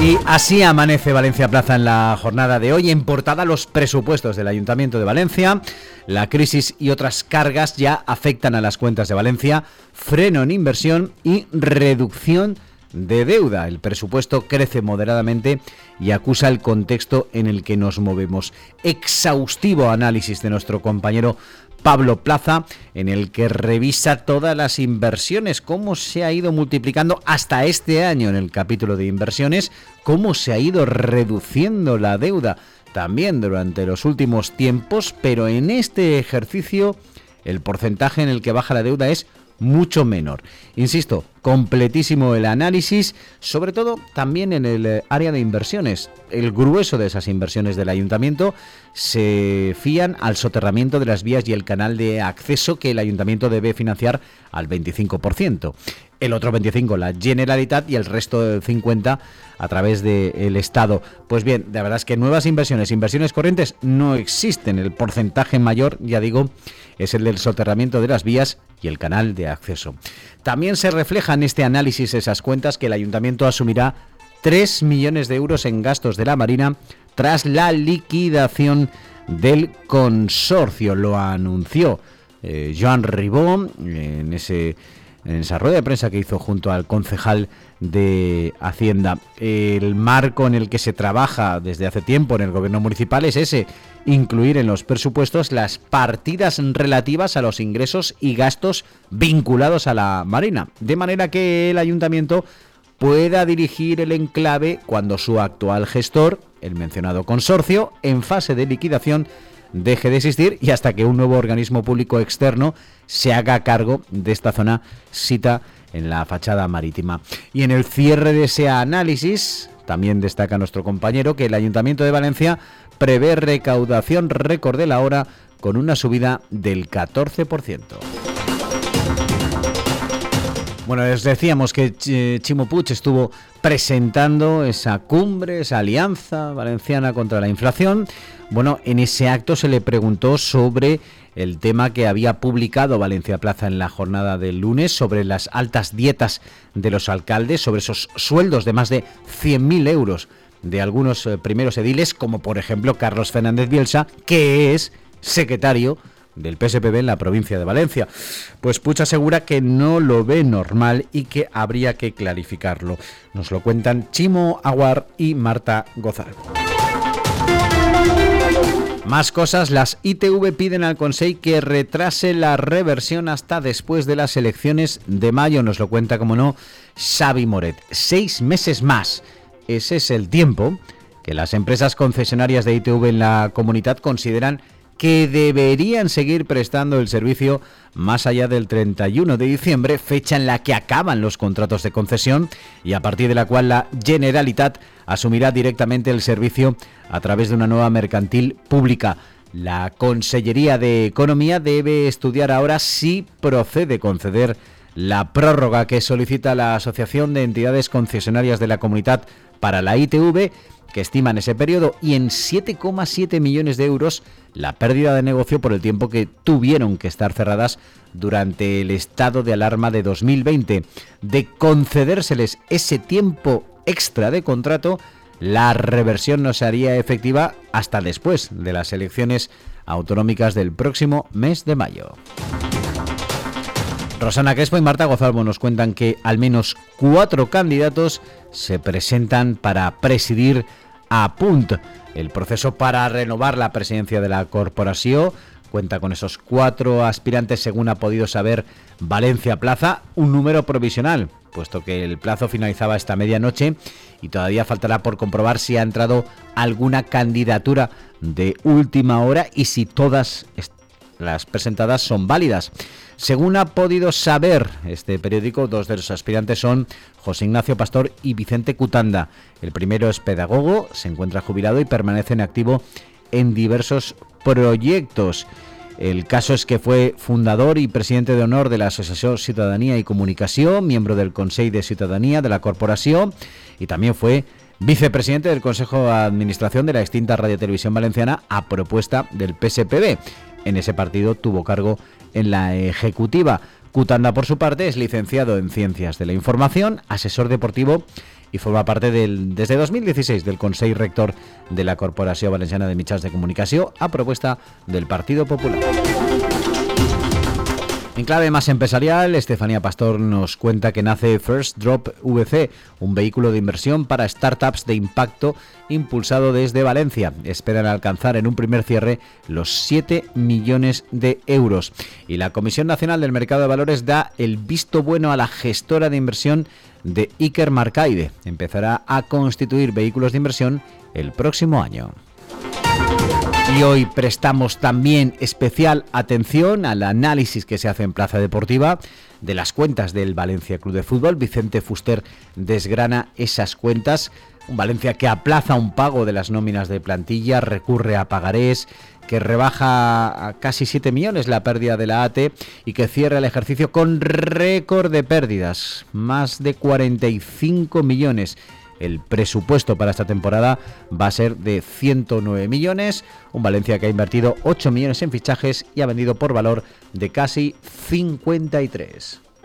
Y así amanece Valencia Plaza en la jornada de hoy. En portada, los presupuestos del Ayuntamiento de Valencia. La crisis y otras cargas ya afectan a las cuentas de Valencia. Freno en inversión y reducción de deuda. El presupuesto crece moderadamente y acusa el contexto en el que nos movemos. Exhaustivo análisis de nuestro compañero Pablo Plaza, en el que revisa todas las inversiones, cómo se ha ido multiplicando hasta este año en el capítulo de inversiones, cómo se ha ido reduciendo la deuda también durante los últimos tiempos, pero en este ejercicio el porcentaje en el que baja la deuda es mucho menor. Insisto, completísimo el análisis, sobre todo también en el área de inversiones. El grueso de esas inversiones del ayuntamiento se fían al soterramiento de las vías y el canal de acceso, que el ayuntamiento debe financiar al 25%. El otro 25% la Generalitat y el resto del 50% a través del Estado. Pues bien, la verdad es que nuevas inversiones corrientes no existen. El porcentaje mayor, ya digo, es el del soterramiento de las vías y el canal de acceso. También se refleja en este análisis esas cuentas que el ayuntamiento asumirá 3 millones de euros en gastos de la Marina tras la liquidación del consorcio. Lo anunció Joan Ribó en esa rueda de prensa que hizo junto al concejal de Hacienda. El marco en el que se trabaja desde hace tiempo en el gobierno municipal es ese: incluir en los presupuestos las partidas relativas a los ingresos y gastos vinculados a la Marina, de manera que el ayuntamiento pueda dirigir el enclave cuando su actual gestor, el mencionado consorcio, en fase de liquidación, deje de existir y hasta que un nuevo organismo público externo se haga cargo de esta zona sita en la fachada marítima. Y en el cierre de ese análisis también destaca nuestro compañero que el Ayuntamiento de Valencia prevé recaudación récord de la hora con una subida del 14%. Bueno, les decíamos que Chimo Puig estuvo presentando esa cumbre, esa alianza valenciana contra la inflación. Bueno, en ese acto se le preguntó sobre el tema que había publicado Valencia Plaza en la jornada del lunes, sobre las altas dietas de los alcaldes, sobre esos sueldos de más de 100.000 euros de algunos primeros ediles, como por ejemplo Carlos Fernández Bielsa, que es secretario del PSPV en la provincia de Valencia. Pues Puig asegura que no lo ve normal y que habría que clarificarlo. Nos lo cuentan Chimo Aguar y Marta Gozalbo. Más cosas, las ITV piden al Consell que retrase la reversión hasta después de las elecciones de mayo. Nos lo cuenta, como no, Xavi Moret. 6 meses más. Ese es el tiempo que las empresas concesionarias de ITV en la comunidad consideran que deberían seguir prestando el servicio más allá del 31 de diciembre, fecha en la que acaban los contratos de concesión y a partir de la cual la Generalitat asumirá directamente el servicio a través de una nueva mercantil pública. La Conselleria de Economía debe estudiar ahora si procede conceder la prórroga que solicita la Asociación de Entidades Concesionarias de la Comunidad para la ITV, que estiman ese periodo y en 7,7 millones de euros la pérdida de negocio por el tiempo que tuvieron que estar cerradas durante el estado de alarma de 2020. De concedérseles ese tiempo extra de contrato, la reversión no se haría efectiva hasta después de las elecciones autonómicas del próximo mes de mayo. Rosana Crespo y Marta Gozalbo nos cuentan que al menos 4 candidatos se presentan para presidir a Punt. El proceso para renovar la presidencia de la corporación cuenta con esos 4 aspirantes, según ha podido saber Valencia Plaza, un número provisional, puesto que el plazo finalizaba esta medianoche y todavía faltará por comprobar si ha entrado alguna candidatura de última hora y si todas las presentadas son válidas. Según ha podido saber este periódico, 2 de los aspirantes son José Ignacio Pastor y Vicente Cutanda. El primero es pedagogo, se encuentra jubilado y permanece en activo en diversos proyectos. El caso es que fue fundador y presidente de honor de la Asociación Ciudadanía y Comunicación, miembro del Consell de Ciudadanía de la Corporación y también fue vicepresidente del Consejo de Administración de la extinta Radiotelevisión Valenciana a propuesta del PSPB. en ese partido tuvo cargo en la ejecutiva. Cutanda, por su parte, es licenciado en Ciencias de la Información, asesor deportivo y forma parte desde 2016 del Consell Rector de la Corporación Valenciana de Mitjans de Comunicación a propuesta del Partido Popular. En clave más empresarial, Estefanía Pastor nos cuenta que nace First Drop VC, un vehículo de inversión para startups de impacto impulsado desde Valencia. Esperan alcanzar en un primer cierre los 7 millones de euros. Y la Comisión Nacional del Mercado de Valores da el visto bueno a la gestora de inversión de Iker Marcaide. Empezará a constituir vehículos de inversión el próximo año. Y hoy prestamos también especial atención al análisis que se hace en Plaza Deportiva de las cuentas del Valencia Club de Fútbol. Vicente Fuster desgrana esas cuentas. Un Valencia que aplaza un pago de las nóminas de plantilla, recurre a pagarés, que rebaja a casi 7 millones la pérdida de la ATE y que cierra el ejercicio con récord de pérdidas. Más de 45 millones. El presupuesto para esta temporada va a ser de 109 millones. Un Valencia que ha invertido 8 millones en fichajes y ha vendido por valor de casi 53.